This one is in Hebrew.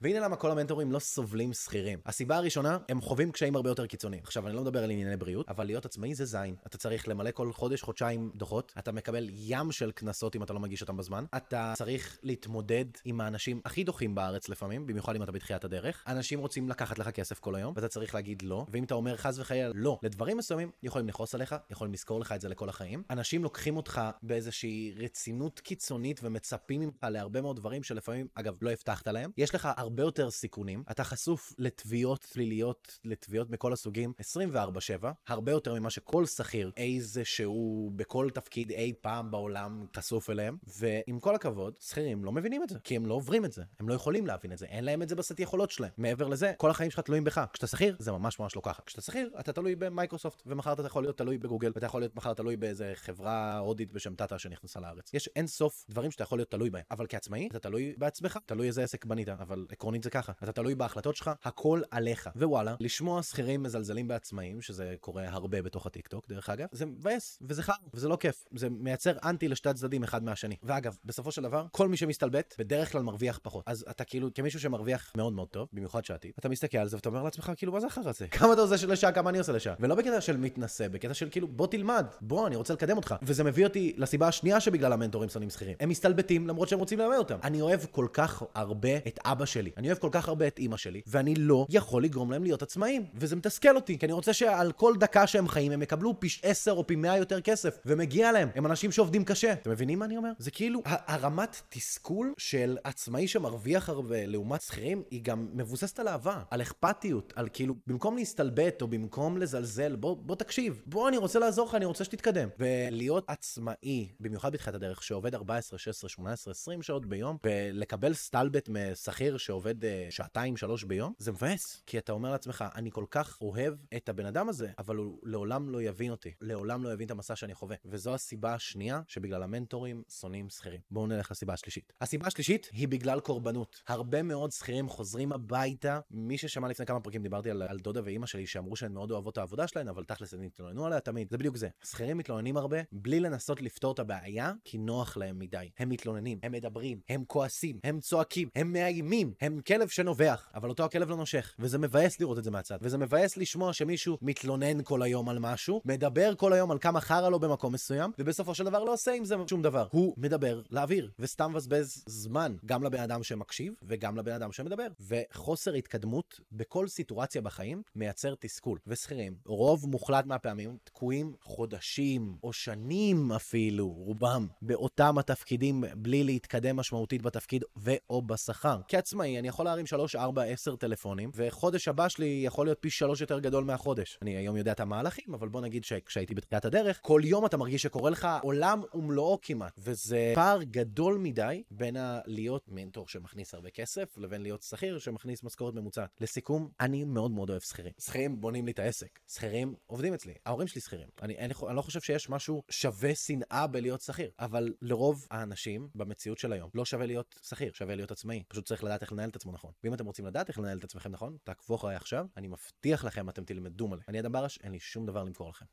והנה למה כל המנטורים לא סובלים שכירים. הסיבה הראשונה, הם חווים קשיים הרבה יותר קיצוניים. עכשיו, אני לא מדבר על ענייני בריאות, אבל להיות עצמאי זה זין. אתה צריך למלא כל חודש, חודשיים דוחות. אתה מקבל ים של קנסות אם אתה לא מגיש אותם בזמן. אתה צריך להתמודד עם האנשים הכי דוחים בארץ לפעמים, במיוחד אם אתה בתחילת הדרך. אנשים רוצים לקחת לך כסף כל היום, ואתה צריך להגיד לא. ואם אתה אומר חס וחלילה לא לדברים מסוימים, יכולים לחוס עליך, יכולים לזכור לך את זה לכל החיים. אנשים לוקחים אותך באיזושהי רצינות קיצונית ומצפים ממך להרבה מאוד דברים שלפעמים, אגב, לא הבטחת להם. יש לך הרבה יותר סיכונים, אתה חשוף לתביעות פליליות, לתביעות מכל הסוגים 24/7, הרבה יותר ממה שכל שכיר איזה שהוא בכל תפקיד אי פעם בעולם חשוף אליהם, ועם כל הכבוד, שכירים לא מבינים את זה, כי הם לא עוברים את זה, הם לא יכולים להבין את זה, אין להם את זה בסט יכולות שלהם. מעבר לזה, כל החיים שלך תלויים בך. כשאתה שכיר, זה ממש ממש לא ככה. כשאתה שכיר, אתה תלוי במייקרוסופט, ומחר אתה יכול להיות תלוי בגוגל, ואתה יכול להיות מחר תלוי באיזה חברה הודית בשם טאטה שנכנסה לארץ. יש אין סוף דברים שאתה יכול להיות תלוי בהם, אבל כעצמאי, אתה תלוי בעצמך, תלוי איזה עסק בנית, אבל עקרונית זה ככה. אתה תלוי בהחלטות שלך, הכל עליך. ווואלה, לשמוע שכירים מזלזלים בעצמאים, שזה קורה הרבה בתוך הטיקטוק, דרך אגב, זה מבאס, וזה חם, וזה לא כיף. זה מייצר אנטי לשתי הצדדים אחד מהשני. ואגב, בסופו של דבר, כל מי שמסתלבט, בדרך כלל מרוויח פחות. אז אתה כאילו, כמישהו שמרוויח מאוד מאוד טוב, במיוחד שעתי, אתה מסתכל על זה ואתה אומר לעצמך, כאילו, מה זה אחר הזה? כמה אתה עושה לשעה, כמה אני עושה לשעה. ולא בקטע של מתנשא, בקטע של כאילו, בוא תלמד, בוא, אני רוצה לקדם אותך. וזה מביא אותי לסיבה השנייה שבגלל המנטורים שונים שכירים. הם מסתלבטים, למרות שהם רוצים ללמד אותם. אני אוהב כל כך הרבה את אבא שלי. אני אוהב כל כך הרבה את אמא שלי, ואני לא יכול לגרום להם להיות עצמאים. וזה מתסכל אותי, כי אני רוצה שעל כל דקה שהם חיים, הם יקבלו פי 10 או פי 100 יותר כסף, ומגיע להם. הם אנשים שעובדים קשה. אתם מבינים מה אני אומר? זה כאילו, הרמת תסכול של עצמאי שמרוויח הרבה לעומת שכירים, היא גם מבוססת על אהבה, על אכפתיות, על כאילו, במקום להסתלבט או במקום לזלזל, בוא תקשיב. בוא, אני רוצה לעזור לך, אני רוצה שתתקדם. ולהיות עצמאי, במיוחד בתחילת הדרך, שעובד 14, 16, 18, 20 שעות ביום, ולקבל סטלבט משכיר שעובד שעתיים, שלוש ביום, זה מבאס. כי אתה אומר לעצמך, אני כל כך אוהב את הבן אדם הזה, אבל הוא לעולם לא יבין אותי. לעולם לא יבין את המסע שאני חווה. וזו הסיבה השנייה שבגלל המנטורים שונאים שכירים. בואו נלך לסיבה השלישית. הסיבה השלישית היא בגלל קורבנות. הרבה מאוד שכירים חוזרים הביתה. מי ששמע לפני כמה פרקים דיברתי על דודה ואימא שלי שאמרו שהן מאוד אוהבות את העבודה שלהן, אבל תכלס הן התלוננו עליה תמיד. זה בדיוק זה. שכירים מתלוננים הרבה בלי לנסות לפתור את הבעיה, כי נוח להם מדי. הם מתלוננים, הם מדברים, הם כועסים, הם צועקים, הם מאיימים. הם כלב שנובח, אבל אותו הכלב לא נושך, וזה מבאס לראות את זה מהצד, וזה מבאס לשמוע שמישהו מתלונן כל היום על משהו, מדבר כל היום על כמה חרה לו במקום מסוים, ובסופו של דבר לא עושה עם זה שום דבר. הוא מדבר לאוויר, וסתם מבזבז זמן, גם לבן אדם שמקשיב, וגם לבן אדם שמדבר. וחוסר התקדמות בכל סיטואציה בחיים מייצר תסכול. ושכירים, רוב מוחלט מהפעמים, תקועים חודשים, או שנים אפילו, רובם, באותם התפקידים, בלי להתקדם משמעותית בתפקיד ואו בשכר. עצמאי, אני יכול להרים 3, 4, 10 טלפונים, וחודש הבא שלי יכול להיות פי 3 יותר גדול מהחודש. אני היום יודע את המהלכים, אבל בוא נגיד שכשהייתי בתחילת הדרך, כל יום אתה מרגיש שקורה לך עולם ומלואו כמעט, וזה פער גדול מדי בין להיות מנטור שמכניס הרבה כסף, לבין להיות שכיר שמכניס משכורת ממוצעת. לסיכום, אני מאוד מאוד אוהב שכירים. שכירים בונים לי את העסק. שכירים עובדים אצלי. ההורים שלי שכירים. אני לא חושב שיש משהו שווה שנאה בלהיות שכיר, אבל לרוב האנשים במציאות של היום לא שווה להיות שכיר, שווה להיות עצמאי. פשוט צריך לדעת איך לנהל את עצמו נכון. ואם אתם רוצים לדעת איך לנהל את עצמכם נכון, תעקבו אחריי עכשיו, אני מבטיח לכם אתם תלמדו מלא. אני אדם ברש, אין לי שום דבר למכור לכם.